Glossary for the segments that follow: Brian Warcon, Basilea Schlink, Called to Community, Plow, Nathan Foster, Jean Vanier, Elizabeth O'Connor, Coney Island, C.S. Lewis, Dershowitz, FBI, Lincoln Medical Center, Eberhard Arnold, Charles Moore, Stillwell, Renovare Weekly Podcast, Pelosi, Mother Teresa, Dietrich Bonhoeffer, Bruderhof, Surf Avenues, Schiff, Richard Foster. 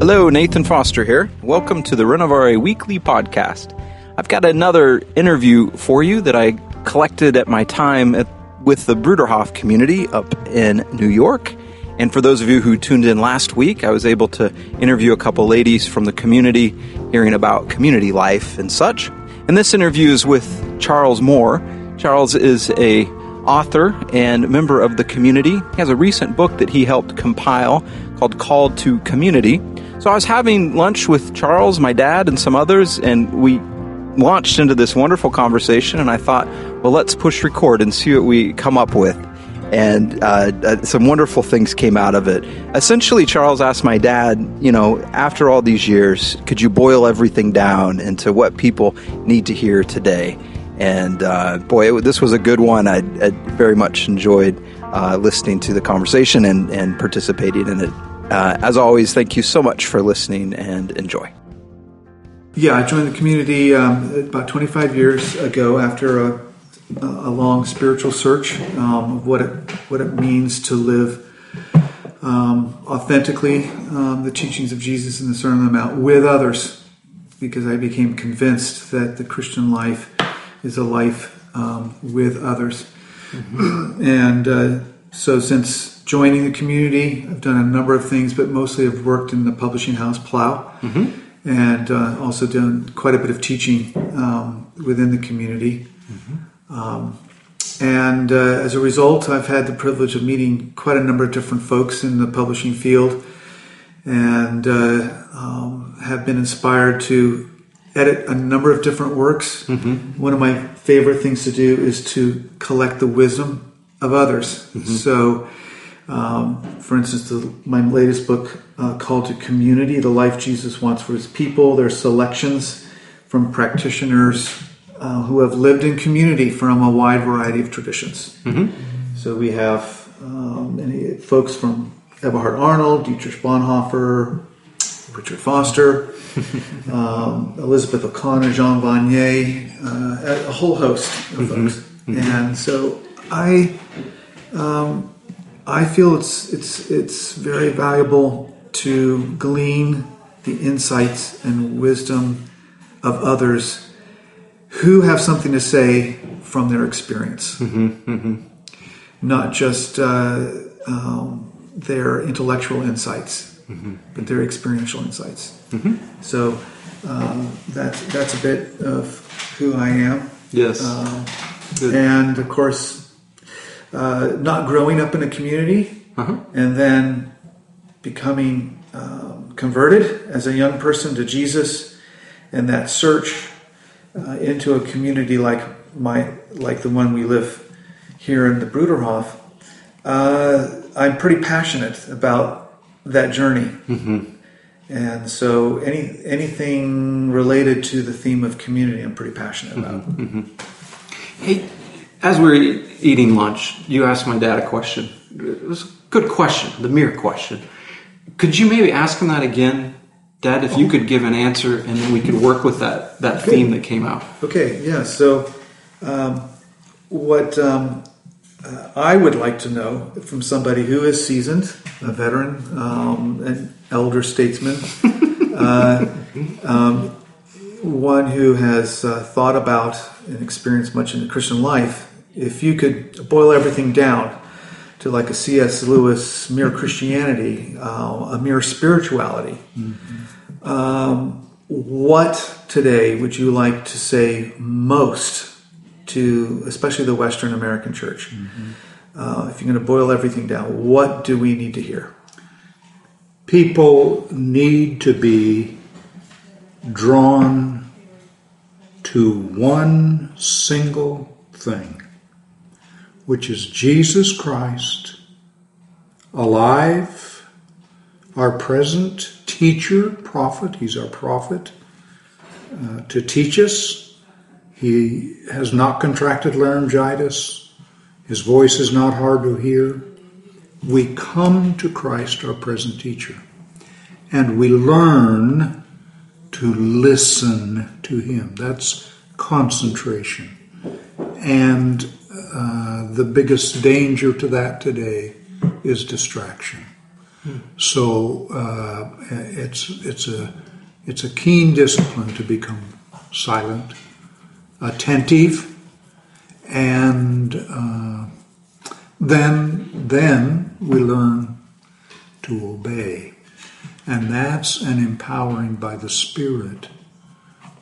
Hello, Nathan Foster here. Welcome to the Renovare Weekly Podcast. I've got another interview for you that I collected at my time with the Bruderhof community up in New York. And for those of you who tuned in last week, I was able to interview a couple ladies from the community, hearing about community life and such. And this interview is with Charles Moore. Charles is a author and member of the community. He has a recent book that he helped compile called Called to Community. So I was having lunch with Charles, my dad, and some others, and we launched into this wonderful conversation, and I thought, well, let's push record and see what we come up with. And some wonderful things came out of it. Essentially, Charles asked my dad, you know, after all these years, could you boil everything down into what people need to hear today? And this was a good one. I very much enjoyed listening to the conversation and participating in it. As always, thank you so much for listening and enjoy. Yeah, I joined the community about 25 years ago after a long spiritual search of what it means to live authentically the teachings of Jesus and the Sermon on the Mount with others, because I became convinced that the Christian life is a life with others. Mm-hmm. And so since joining the community, I've done a number of things, but mostly I've worked in the publishing house Plow, mm-hmm. and also done quite a bit of teaching within the community. Mm-hmm. And as a result, I've had the privilege of meeting quite a number of different folks in the publishing field, and have been inspired to edit a number of different works. Mm-hmm. One of my favorite things to do is to collect the wisdom of others. Mm-hmm. So, for instance, my latest book, Called to Community, The Life Jesus Wants for His People, there's selections from practitioners who have lived in community from a wide variety of traditions. Mm-hmm. So we have folks from Eberhard Arnold, Dietrich Bonhoeffer, Richard Foster, Elizabeth O'Connor, Jean Vanier, a whole host of mm-hmm. folks. Mm-hmm. And so I feel it's very valuable to glean the insights and wisdom of others who have something to say from their experience, mm-hmm, mm-hmm. not just their intellectual insights, mm-hmm. but their experiential insights. Mm-hmm. So that's a bit of who I am. Yes, and of course, not growing up in a community, uh-huh. and then becoming converted as a young person to Jesus, and that search into a community like the one we live here in the Bruderhof, I'm pretty passionate about that journey, mm-hmm. and so anything related to the theme of community, I'm pretty passionate about. Mm-hmm. Mm-hmm. Hey, as we were eating lunch, you asked my dad a question. It was a good question, the mere question. Could you maybe ask him that again? Dad, if you could give an answer, and then we could work with that theme that came out. Okay, yeah. So what I would like to know from somebody who is seasoned, a veteran, an elder statesman, one who has thought about and experienced much in the Christian life, if you could boil everything down to like a C.S. Lewis mere Christianity, a mere spirituality. Mm-hmm. What today would you like to say most to, especially the Western American church? Mm-hmm. If you're going to boil everything down, what do we need to hear? People need to be drawn to one single thing, which is Jesus Christ, alive, our present teacher, prophet. He's our prophet to teach us. He has not contracted laryngitis. His voice is not hard to hear. We come to Christ, our present teacher, and we learn to listen to him. That's concentration. And the biggest danger to that today is distraction. So it's a keen discipline to become silent, attentive, and then we learn to obey, and that's an empowering by the Spirit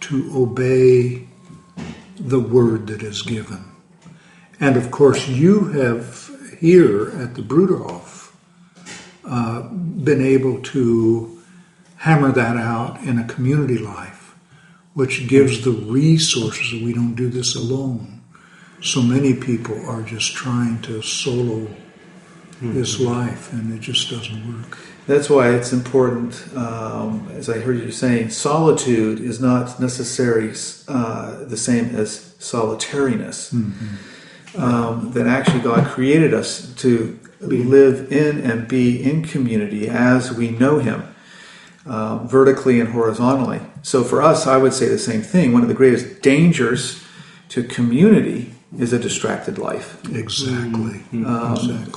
to obey the word that is given. And of course, you have here at the Bruderhof been able to hammer that out in a community life, which gives the resources. We don't do this alone. So many people are just trying to solo this life, and it just doesn't work. That's why it's important, as I heard you saying, solitude is not necessarily the same as solitariness. That actually God created us to live in and be in community as we know Him, vertically and horizontally. So for us, I would say the same thing. One of the greatest dangers to community is a distracted life. Exactly.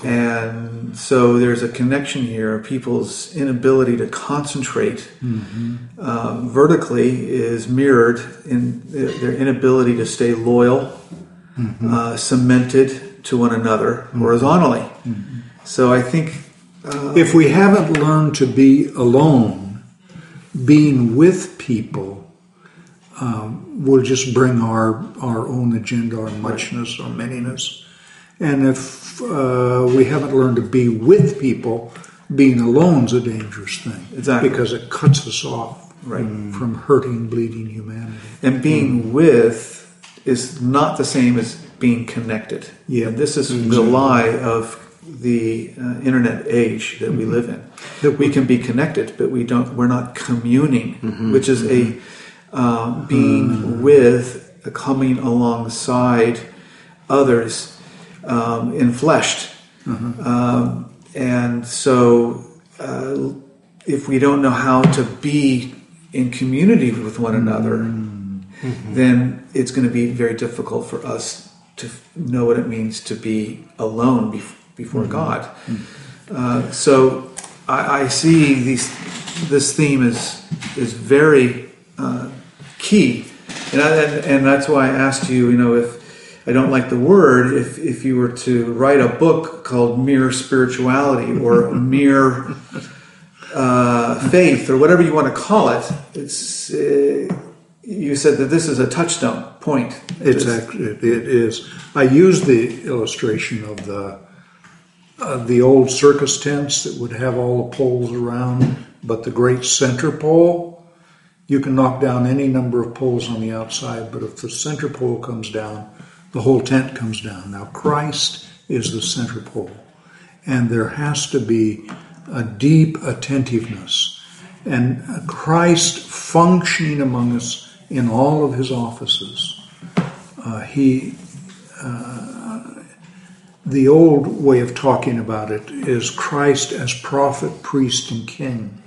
And so there's a connection here. People's inability to concentrate vertically is mirrored in their inability to stay loyal, cemented to one another horizontally. So I think if we haven't learned to be alone, being with people will just bring our own agenda, our muchness, our manyness. And if we haven't learned to be with people, being alone is a dangerous thing. Exactly. Because it cuts us off from hurting, bleeding humanity. And being with is not the same as being connected. Yeah, and this is the lie of the internet age that we live in. That we can be connected, but we don't. We're not communing, which is a being with, a coming alongside others in flesh. And so, if we don't know how to be in community with one another. Then it's going to be very difficult for us to know what it means to be alone before God. So I see this theme is very key, and that's why I asked you. You know, if I don't like the word, if you were to write a book called Mere Spirituality or Mere Faith or whatever you want to call it, it's. You said that this is a touchstone point. It is. I used the illustration of the old circus tents that would have all the poles around, but the great center pole, you can knock down any number of poles on the outside, but if the center pole comes down, the whole tent comes down. Now, Christ is the center pole, and there has to be a deep attentiveness, and Christ functioning among us in all of his offices. The old way of talking about it is Christ as prophet, priest, and king.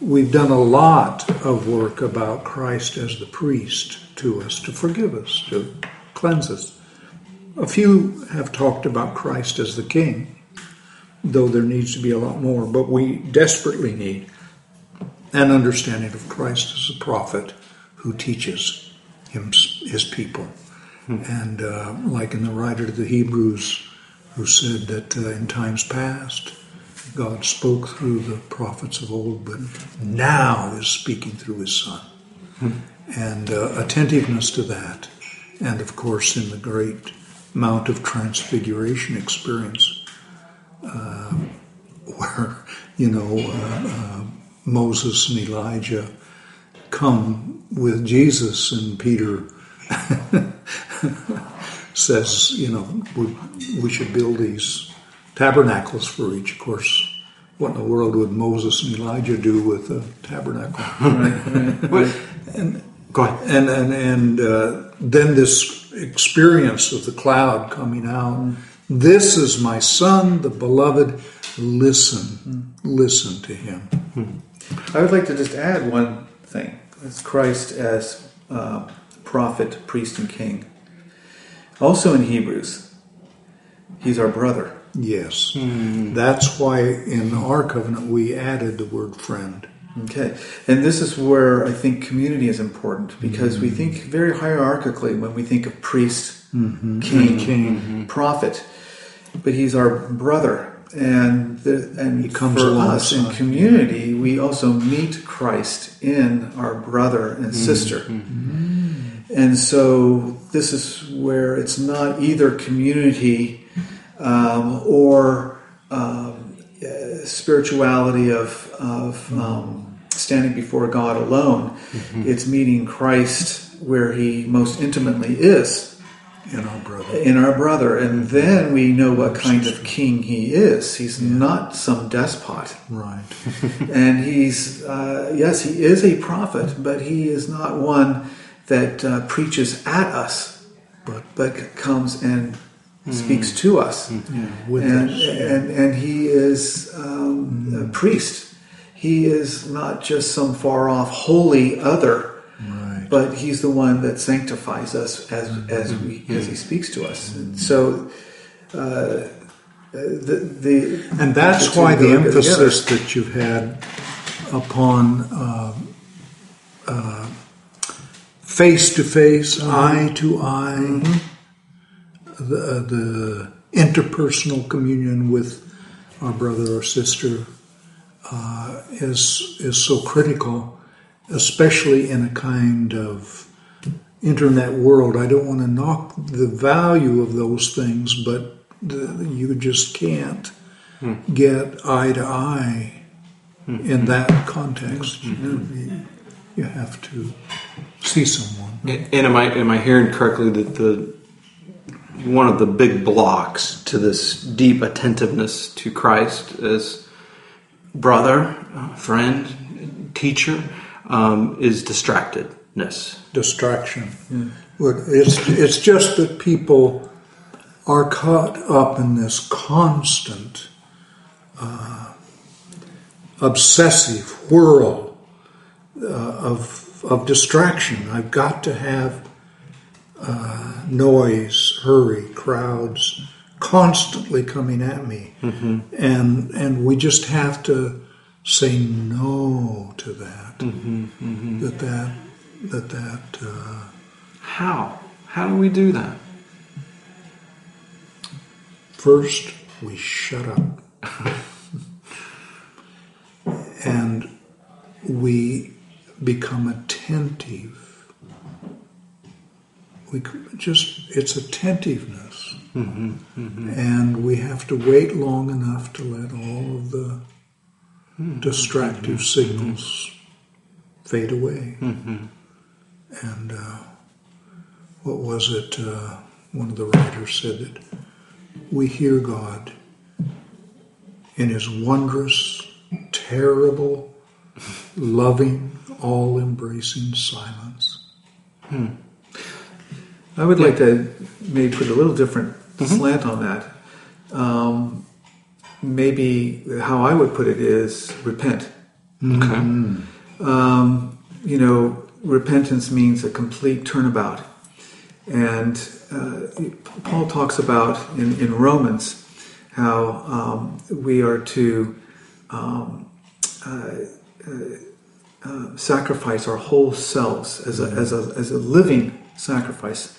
We've done a lot of work about Christ as the priest to us, to forgive us, to cleanse us. A few have talked about Christ as the king, though there needs to be a lot more, but we desperately need an understanding of Christ as a prophet who teaches his people. And like in the writer to the Hebrews, who said that in times past, God spoke through the prophets of old, but now is speaking through his Son. And attentiveness to that. And of course, in the great Mount of Transfiguration experience, where, Moses and Elijah come with Jesus, and Peter says, we should build these tabernacles for each. Of course, what in the world would Moses and Elijah do with a tabernacle? And then this experience of the cloud coming out. This is my Son, the beloved. Listen to him. I would like to just add one thing. It's Christ as prophet, priest, and king. Also in Hebrews, he's our brother. Yes. Mm. That's why in our covenant we added the word friend. Okay. And this is where I think community is important, because we think very hierarchically when we think of priest, king, prophet, but he's our brother. And for us in community, we also meet Christ in our brother and sister. And so this is where it's not either community or spirituality of standing before God alone. It's meeting Christ where he most intimately is. In our brother. And then we know what kind of king he is. He's not some despot. Right. And he's, yes, he is a prophet, but he is not one that preaches at us, but comes and speaks to us. And he is a priest. He is not just some far-off holy other. But he's the one that sanctifies us as he speaks to us. And so, and that's why the emphasis that you've had upon face to face, eye to eye, the interpersonal communion with our brother or sister is so critical. Especially in a kind of internet world. I don't want to knock the value of those things, but you just can't get eye to eye in that context. You have to see someone. And am I hearing correctly that the one of the big blocks to this deep attentiveness to Christ is brother, friend, teacher? Is distractedness. Distraction. It's just that people are caught up in this constant obsessive whirl of distraction. I've got to have noise, hurry, crowds constantly coming at me. And we just have to say no to that. How do we do that? First, we shut up. And we become attentive. It's attentiveness. And we have to wait long enough to let all of the distractive signals fade away. And what was it? One of the writers said that we hear God in his wondrous, terrible, loving, all-embracing silence. I would like to maybe put a little different slant on that. Maybe how I would put it is repent. Repentance means a complete turnabout. And Paul talks about in Romans how we are to sacrifice our whole selves as a living sacrifice,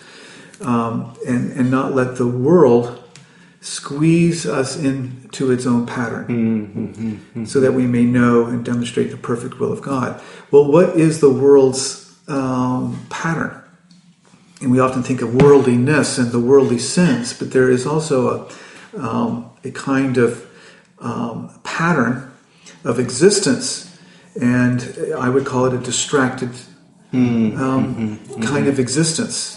and not let the world squeeze us into its own pattern, so that we may know and demonstrate the perfect will of God. Well, what is the world's pattern? And we often think of worldliness and the worldly sins, but there is also a kind of pattern of existence, and I would call it a distracted kind of existence.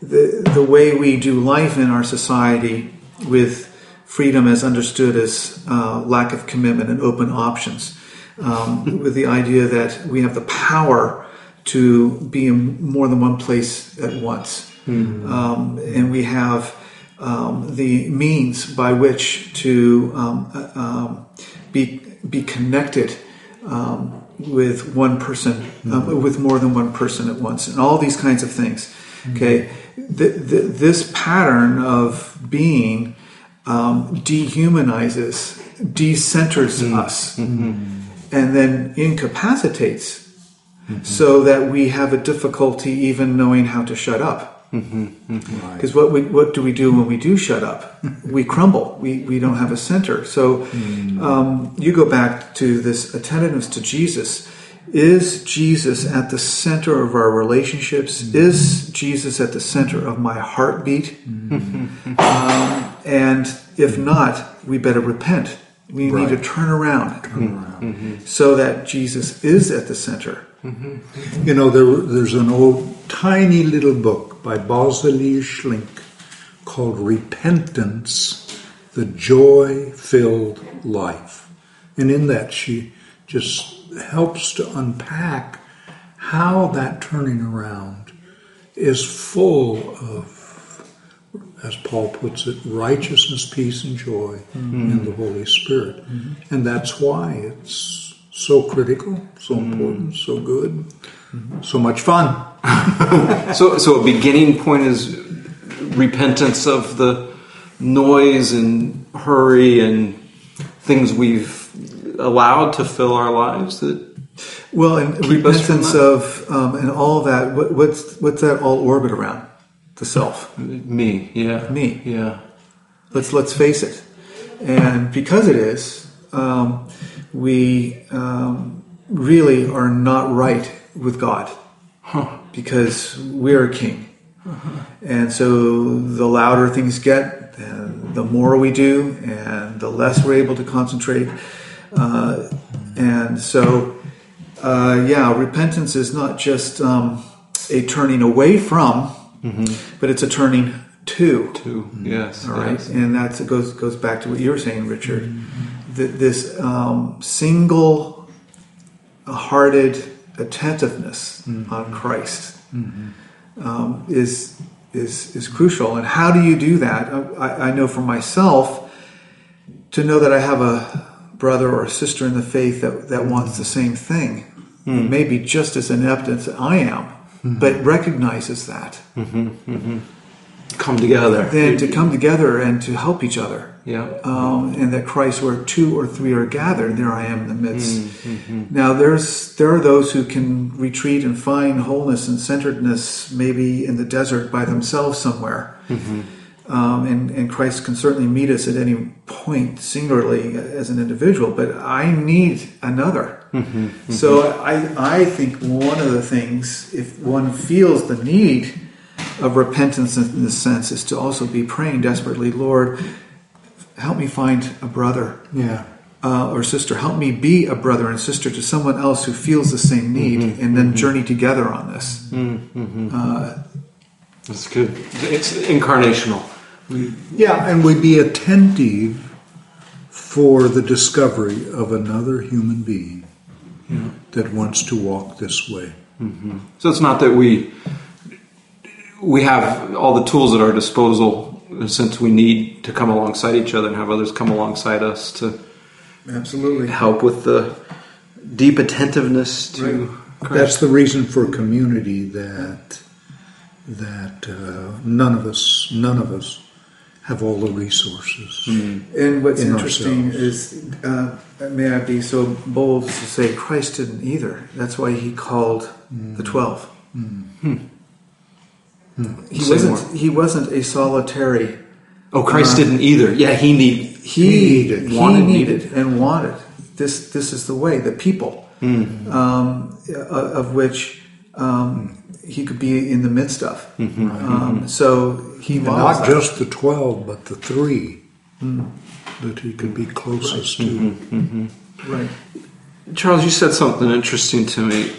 The way we do life in our society with freedom as understood as lack of commitment and open options, with the idea that we have the power to be in more than one place at once. And we have the means by which to be connected with one person, with more than one person at once, and all these kinds of things. Okay, this pattern of being dehumanizes, decenters us, and then incapacitates, so that we have a difficulty even knowing how to shut up. Because what do we do when we do shut up? We crumble. We don't have a center. So you go back to this attentiveness to Jesus. Is Jesus at the center of our relationships? Is Jesus at the center of my heartbeat? And if not, we better repent. We need to turn around, so that Jesus is at the center. You know, there's an old tiny little book by Basilea Schlink called Repentance, The Joy-Filled Life. And in that she just helps to unpack how that turning around is full of, as Paul puts it, righteousness, peace, and joy in the Holy Spirit. And that's why it's so critical, so important, so good, so much fun. So a beginning point is repentance of the noise and hurry and things we've allowed to fill our lives that repentance of and all that. What's that all orbit around? The self, me. Let's face it, and because it is, we really are not right with God because we're a king, and so the louder things get, and the more we do, and the less we're able to concentrate. And so, repentance is not just a turning away from, but it's a turning to. Yes. All right, and that goes back to what you were saying, Richard. This single-hearted attentiveness on Christ is crucial. And how do you do that? I know for myself, to know that I have a brother or sister in the faith that wants the same thing, maybe just as inept as I am, but recognizes that. Come together. Then to come together and to help each other. Yeah. And that Christ, where two or three are gathered, there I am in the midst. Now there are those who can retreat and find wholeness and centeredness maybe in the desert by themselves somewhere. And Christ can certainly meet us at any point singularly as an individual, but I need another. So I think one of the things, if one feels the need of repentance in this sense, is to also be praying desperately, Lord, help me find a brother or sister. Help me be a brother and sister to someone else who feels the same need, and then journey together on this. That's good. It's incarnational. And we be attentive for the discovery of another human being that wants to walk this way. So it's not that we have all the tools at our disposal, since we need to come alongside each other and have others come alongside us to help with the deep attentiveness to Christ. That's the reason for community, that none of us have all the resources. And what's interesting is, may I be so bold as to say, Christ didn't either. That's why he called the 12. He wasn't a solitary. Oh, Christ didn't either. Yeah, he needed and wanted. This is the way, the people of which. He could be in the midst of. So he not just the 12, but the 3 that he could be closest to. Right. Charles, you said something interesting to me.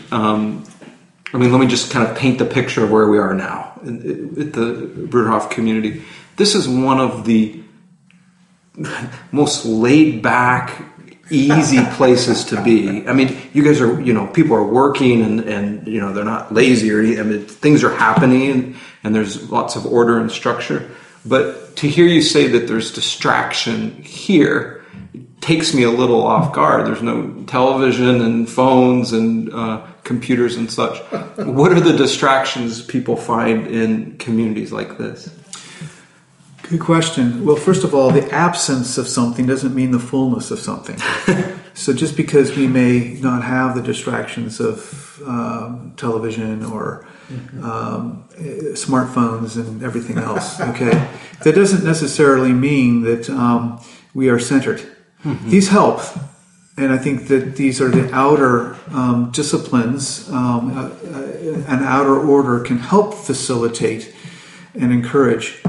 Let me just kind of paint the picture of where we are now at the Bruderhof community. This is one of the most laid-back, easy places to be. I mean, you guys are, people are working and they're not lazy or anything. I mean, things are happening and there's lots of order and structure. But to hear you say that there's distraction here takes me a little off guard. There's no television and phones and computers and such. What are the distractions people find in communities like this? Good question. Well, first of all, the absence of something doesn't mean the fullness of something. So just because we may not have the distractions of television or smartphones and everything else, okay, that doesn't necessarily mean that we are centered. Mm-hmm. These help. And I think that these are the outer disciplines. An outer order can help facilitate and encourage.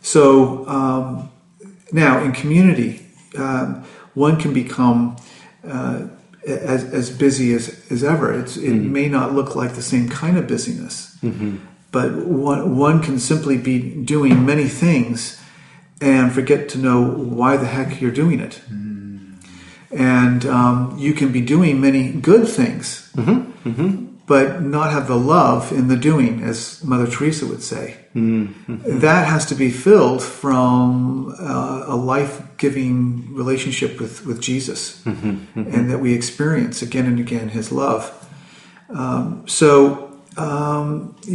So now in community, one can become as busy as ever. It may not look like the same kind of busyness, but one can simply be doing many things and forget to know why the heck you're doing it. And you can be doing many good things, but not have the love in the doing, as Mother Teresa would say. That has to be filled from a life-giving relationship with Jesus, and that we experience again and again his love. So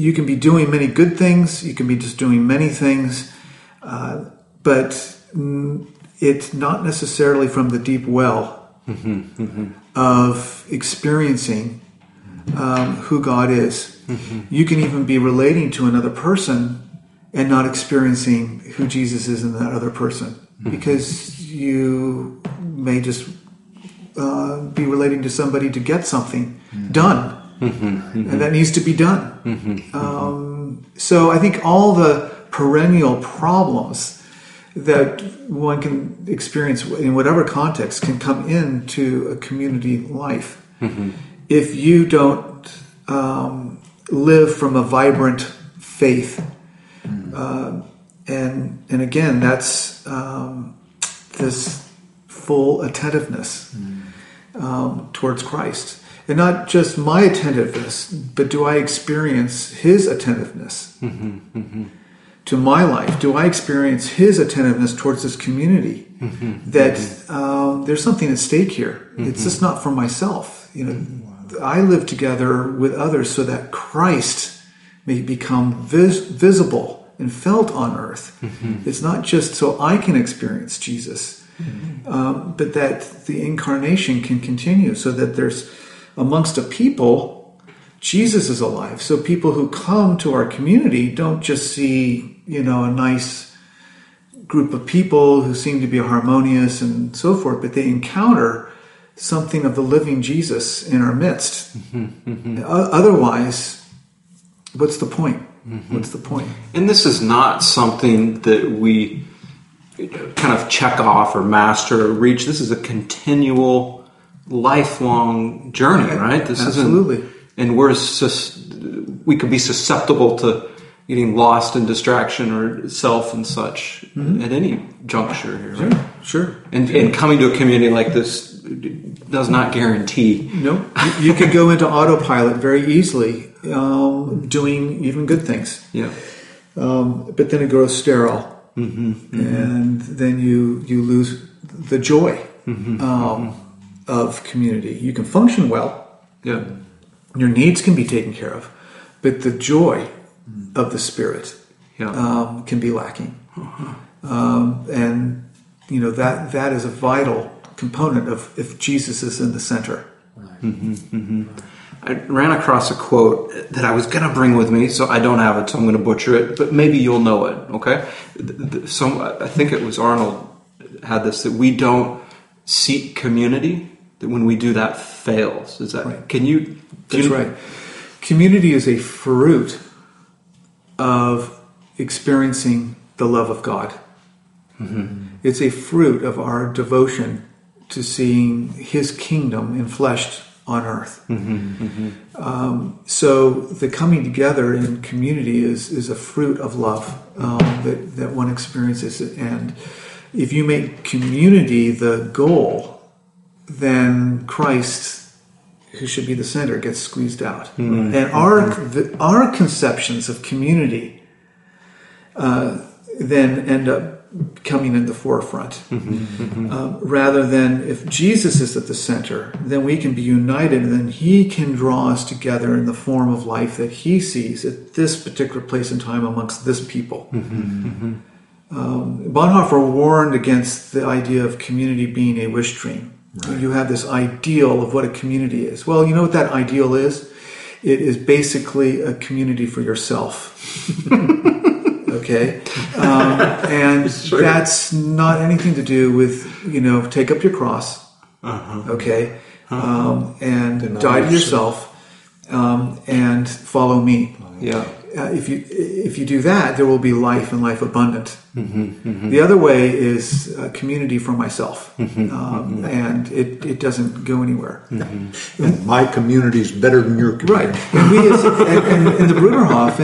you can be doing many good things, you can be just doing many things, but it's not necessarily from the deep well of experiencing who God is. You can even be relating to another person and not experiencing who Jesus is in that other person, because you may just be relating to somebody to get something done, and that needs to be done. So I think all the perennial problems that one can experience in whatever context can come into a community life. If you don't live from a vibrant faith, and again, that's this full attentiveness towards Christ. And not just my attentiveness, but do I experience his attentiveness to my life? Do I experience his attentiveness towards this community? That there's something at stake here. It's just not for myself. You know, I live together with others so that Christ may become visible and felt on earth. It's not just so I can experience Jesus, but that the incarnation can continue, so that there's amongst a people, Jesus is alive. So people who come to our community don't just see, a nice group of people who seem to be harmonious and so forth, but they encounter something of the living Jesus in our midst. Otherwise, what's the point? What's the point? And this is not something that we kind of check off or master or reach. This is a continual, lifelong journey, right? This isn't. And we could be susceptible to getting lost in distraction or self and such at any juncture here. Right? Sure. And coming to a community like this does not guarantee. No. You could go into autopilot very easily, doing even good things. Yeah. But then it grows sterile. And then you lose the joy of community. You can function well. Yeah. Your needs can be taken care of, but the joy of the Spirit can be lacking. And that is a vital component of if Jesus is in the center. I ran across a quote that I was going to bring with me, so I don't have it, so I'm going to butcher it, but maybe you'll know it, okay? So I think it was Arnold had this, that we don't seek community, that when we do that fails. Is that right? Right. Community is a fruit of experiencing the love of God. It's a fruit of our devotion to seeing his kingdom enfleshed on earth. So the coming together in community is a fruit of love that one experiences. And if you make community the goal, then Christ, who should be the center, gets squeezed out. And our conceptions of community then end up coming in the forefront. Rather than if Jesus is at the center, then we can be united, and then he can draw us together in the form of life that he sees at this particular place and time amongst this people. Bonhoeffer warned against the idea of community being a wish dream. Right. You have this ideal of what a community is. Well, you know what that ideal is? It is basically a community for yourself. Okay? And that's not anything to do with, you know, take up your cross, okay, and die to yourself, and follow me. Yeah. If you do that, there will be life and life abundant. Mm-hmm, mm-hmm. The other way is community for myself, mm-hmm. and it doesn't go anywhere. Mm-hmm. And my community is better than your community, right? And we, and the Bruderhof,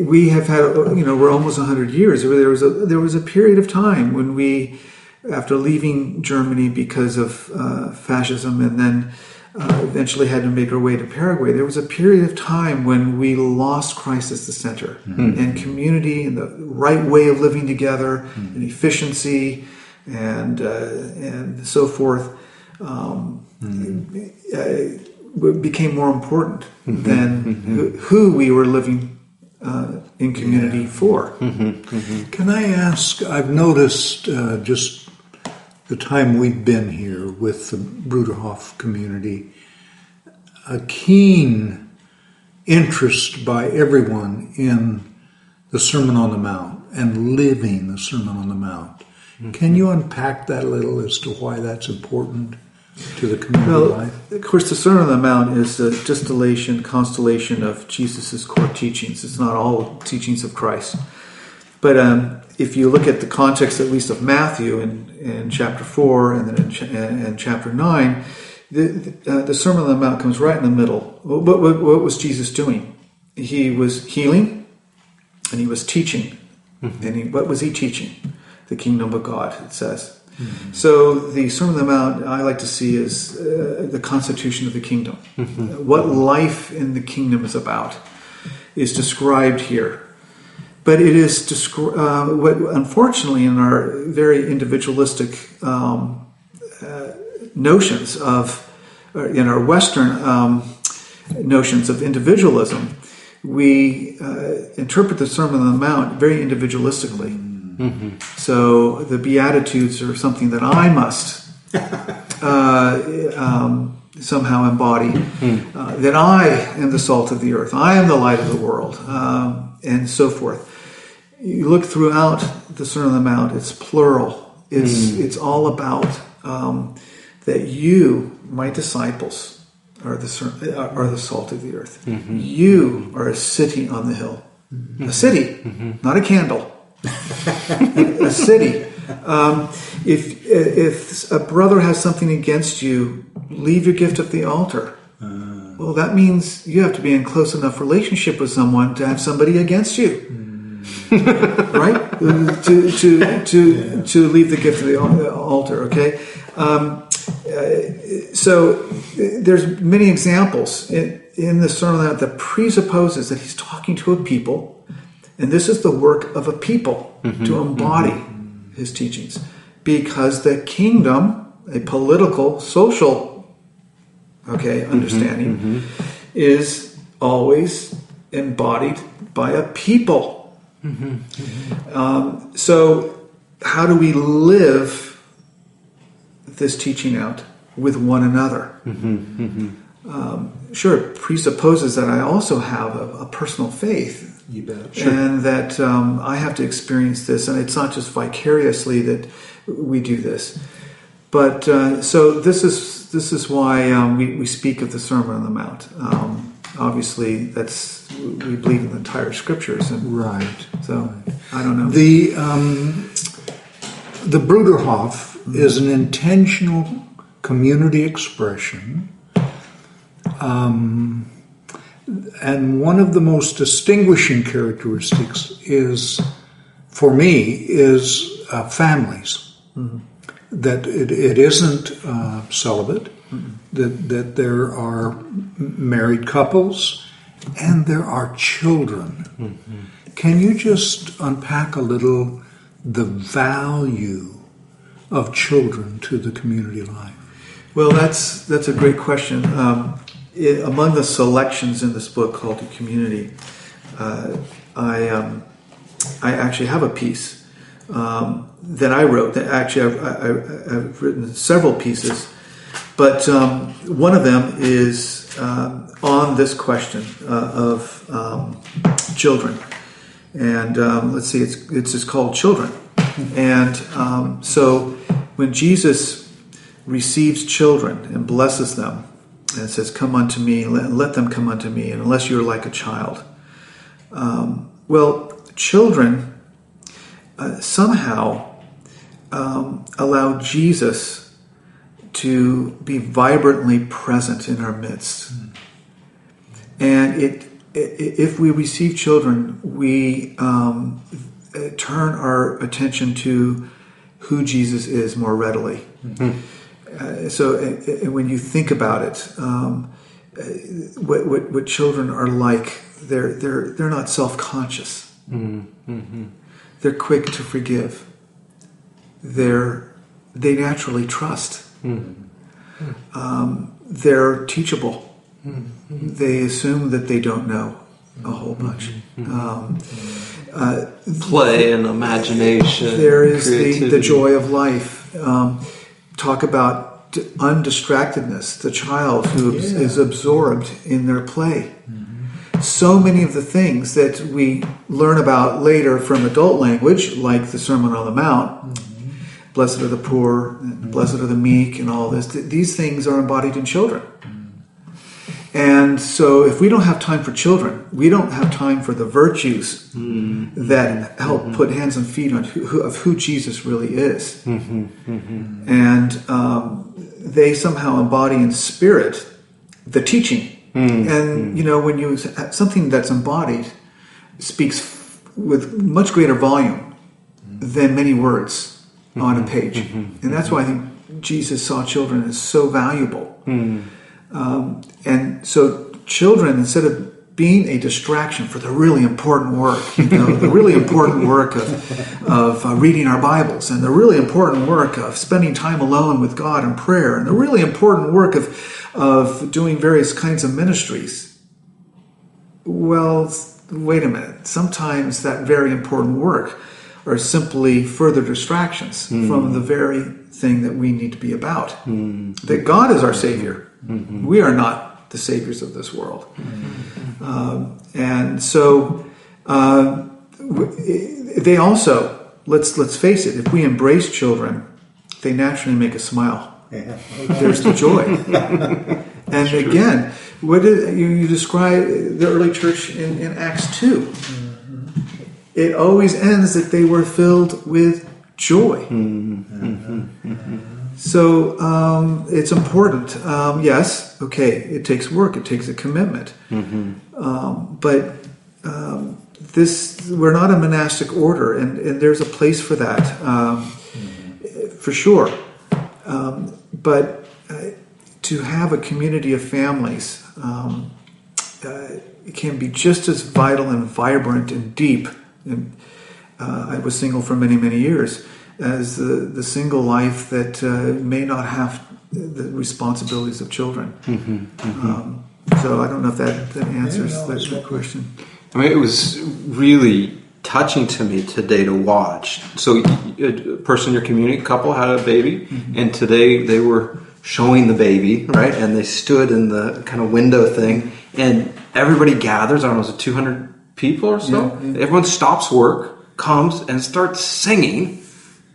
and we have had, you know, we're almost 100 years. There was a period of time when we, after leaving Germany because of fascism, and then. Eventually had to make our way to Paraguay. There was a period of time when we lost Christ as the center, mm-hmm. and community and the right way of living together, mm-hmm. and efficiency and so forth mm-hmm. Became more important mm-hmm. than mm-hmm. who we were living in community yeah. for. Mm-hmm. Mm-hmm. Can I ask, I've noticed just the time we've been here with the Bruderhof community, a keen interest by everyone in the Sermon on the Mount and living the Sermon on the Mount. Mm-hmm. Can you unpack that a little as to why that's important to the community life? Of course, the Sermon on the Mount is a distillation, constellation of Jesus' core teachings. It's not all teachings of Christ. But if you look at the context, at least of Matthew in chapter 4 and then in chapter 9, the Sermon on the Mount comes right in the middle. What was Jesus doing? He was healing and he was teaching. Mm-hmm. And what was he teaching? The kingdom of God, it says. Mm-hmm. So the Sermon on the Mount I like to see is the constitution of the kingdom. Mm-hmm. What life in the kingdom is about is described here. But it is what, unfortunately, in our very individualistic notions of, in our Western notions of individualism, we interpret the Sermon on the Mount very individualistically. Mm-hmm. So the Beatitudes are something that I must somehow embody, mm-hmm. That I am the salt of the earth, I am the light of the world, and so forth. You look throughout the Sermon on the Mount, it's plural. It's all about that you, my disciples, are the salt of the earth. Mm-hmm. You are a city on the hill. Mm-hmm. A city, mm-hmm. not a candle. A city. If a brother has something against you, leave your gift at the altar. Well, that means you have to be in close enough relationship with someone to have somebody against you, right? To leave the gift of the altar. Okay, so there's many examples in the Sermon on the Mount that presupposes that he's talking to a people, and this is the work of a people mm-hmm, to embody mm-hmm. his teachings, because the kingdom, a political, social. Okay, understanding mm-hmm, mm-hmm. is always embodied by a people. Mm-hmm, mm-hmm. So, how do we live this teaching out with one another? Mm-hmm, mm-hmm. Sure, it presupposes that I also have a personal faith, you bet. Sure. And that I have to experience this, and it's not just vicariously that we do this. But so this is why we speak of the Sermon on the Mount. Obviously, we believe in the entire Scriptures, and right. So I don't know. The Bruderhof mm-hmm. is an intentional community expression, and one of the most distinguishing characteristics is, for me, is families. Mm-hmm. That it isn't celibate, mm-hmm. that there are married couples, and there are children. Mm-hmm. Can you just unpack a little the value of children to the community life? Well, that's a great question. Among the selections in this book called To Community, I actually have a piece that I wrote. Actually, I've written several pieces, but one of them is on this question of children. And let's see, it's just called Children. And so when Jesus receives children and blesses them and says, come unto me, let them come unto me, and unless you're like a child. Well, children somehow allow Jesus to be vibrantly present in our midst. And if we receive children, we turn our attention to who Jesus is more readily. Mm-hmm. So when you think about it, what children are like, they're not self-conscious. Mm-hmm. They're quick to forgive. They naturally trust. Mm-hmm. They're teachable. Mm-hmm. They assume that they don't know a whole bunch. Mm-hmm. Play and imagination. There is the joy of life. Talk about undistractedness. The child who is absorbed in their play. Mm-hmm. So many of the things that we learn about later from adult language, like the Sermon on the Mount, mm-hmm. blessed are the poor, mm-hmm. blessed are the meek, and all this, these things are embodied in children. And so if we don't have time for children, we don't have time for the virtues mm-hmm. that help mm-hmm. put hands and feet on who Jesus really is. Mm-hmm. Mm-hmm. And they somehow embody in spirit the teaching. Mm-hmm. And, you know, when you something that's embodied speaks with much greater volume than many words mm-hmm. on a page. Mm-hmm. And that's why I think Jesus saw children as so valuable. Mm-hmm. And so children, instead of being a distraction for the really important work, you know, the really important work of reading our Bibles, and the really important work of spending time alone with God in prayer, and the really important work of doing various kinds of ministries. Well, wait a minute. Sometimes that very important work are simply further distractions from the very thing that we need to be about. Mm. That God is our Savior. Mm-hmm. We are not the saviors of this world. Mm-hmm. And so they also, let's face it, if we embrace children, they naturally make us smile. Yeah. There's the joy. And true. Again, what did you describe the early church in Acts 2? Mm-hmm. It always ends that they were filled with joy. Mm-hmm. Mm-hmm. Mm-hmm. So it's important. Yes, okay, it takes work. It takes a commitment. Mm-hmm. But we're not a monastic order, and there's a place for that, for sure. But to have a community of families can be just as vital and vibrant and deep. And I was single for many, many years. As the single life that may not have the responsibilities of children. Mm-hmm, mm-hmm. So I don't know if that answers that question. I mean, it was really touching to me today to watch. So a person in your community, a couple, had a baby, mm-hmm. and today they were showing the baby, right? And they stood in the kind of window thing, and everybody gathers, I don't know, was it 200 people or so? Yeah, yeah. Everyone stops work, comes, and starts singing.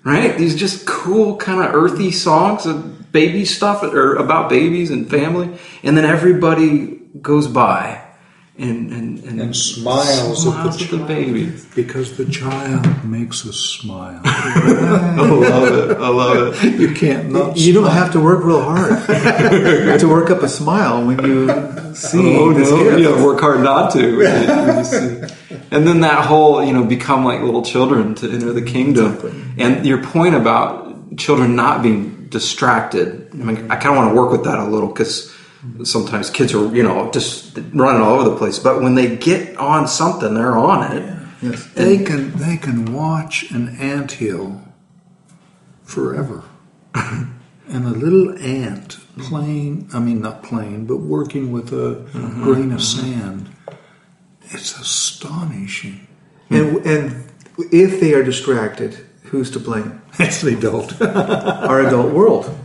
Right? These just cool kind of earthy songs of baby stuff or about babies and family. And then everybody goes by and smiles at the baby. Because the child makes us smile. I love it. I love it. You can't not You smile. Don't have to work real hard to work up a smile when you see this gift. You have to work hard not to. When you see. And then that whole, become like little children to enter the kingdom. Exactly. And your point about children not being distracted, I mean, I kind of want to work with that a little because sometimes kids are, just running all over the place. But when they get on something, they're on it. Yeah. Yes. They can watch an anthill forever. And a little ant working with a mm-hmm. grain of sand. It's astonishing. And if they are distracted, who's to blame? It's the adult. Our adult world.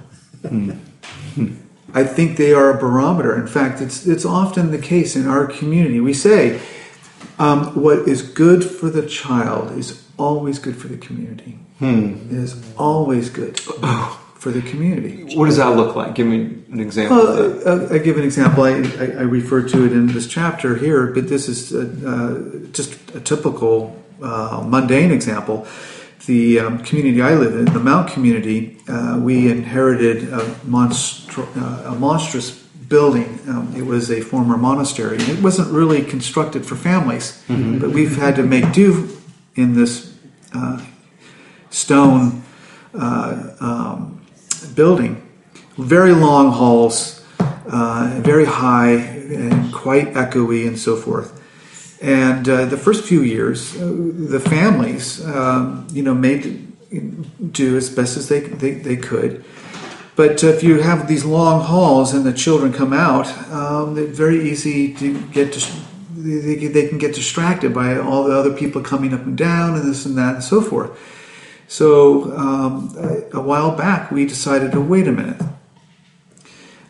I think they are a barometer. In fact, it's often the case in our community. We say, what is good for the child is always good for the community. It is always good for the community. What does that look like? Give me an example. I give an example. I refer to it in this chapter here, but this is just a typical mundane example. The community I live in, the Mount community, we inherited a monstrous building. It was a former monastery. It wasn't really constructed for families, but we've had to make do in this stone building. Very long halls, very high and quite echoey and so forth. And the first few years, the families, made do as best as they could. But if you have these long hauls and the children come out, they're very easy to get. They can get distracted by all the other people coming up and down and this and that and so forth. So a while back, we decided to wait a minute.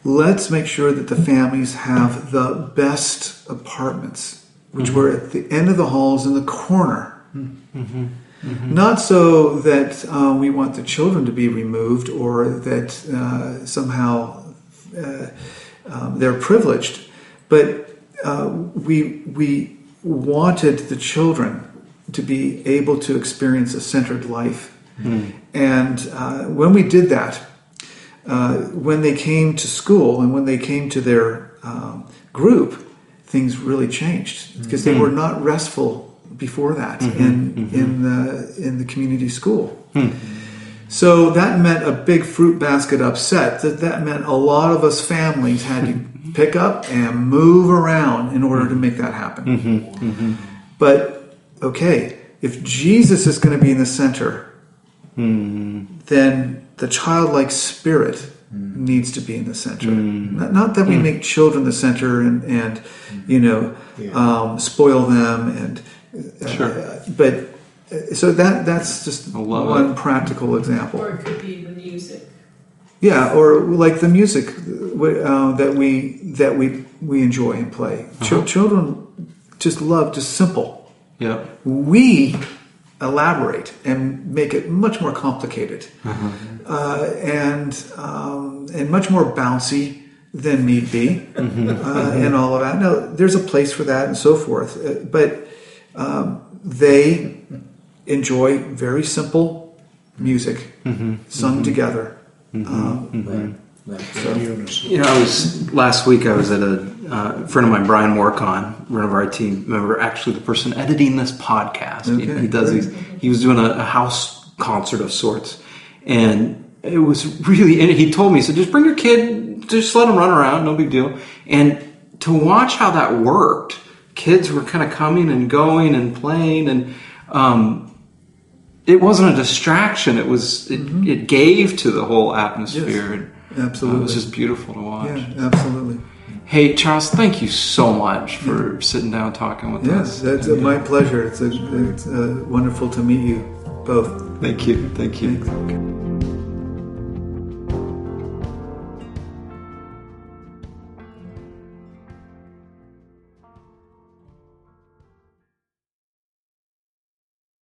Let's make sure that the families have the best apartments, which were at the end of the halls in the corner. Not so that we want the children to be removed or that somehow they're privileged, but we wanted the children to be able to experience a centered life. And when we did that, when they came to school and when they came to their group, things really changed because they were not restful before that in the community school. So that meant a big fruit basket upset. That meant a lot of us families had to pick up and move around in order to make that happen. But, okay, if Jesus is going to be in the center, then the childlike spirit needs to be in the center. Not that we make children the center and spoil them. And but so that's just one practical example. Or it could be the music. Yeah, or like the music that we enjoy and play. Children just love just simple. Yeah, we elaborate and make it much more complicated and much more bouncy than need be and all of that. Now, there's a place for that and so forth, but they enjoy very simple music sung together. So, last week I was at a friend of mine, Brian Warcon, one of our team member, actually the person editing this podcast. Okay, he does these. He was doing a house concert of sorts, and it was really. And he told me, he said, "Just bring your kid. Just let him run around. No big deal." And to watch how that worked, kids were kind of coming and going and playing, and it wasn't a distraction. It was. It gave to the whole atmosphere. Yes. Absolutely. It was just beautiful to watch. Yeah, absolutely. Hey, Charles, thank you so much for sitting down talking with us. Yes, that's my pleasure. It's wonderful to meet you both. Thank you. Thank you. Thanks.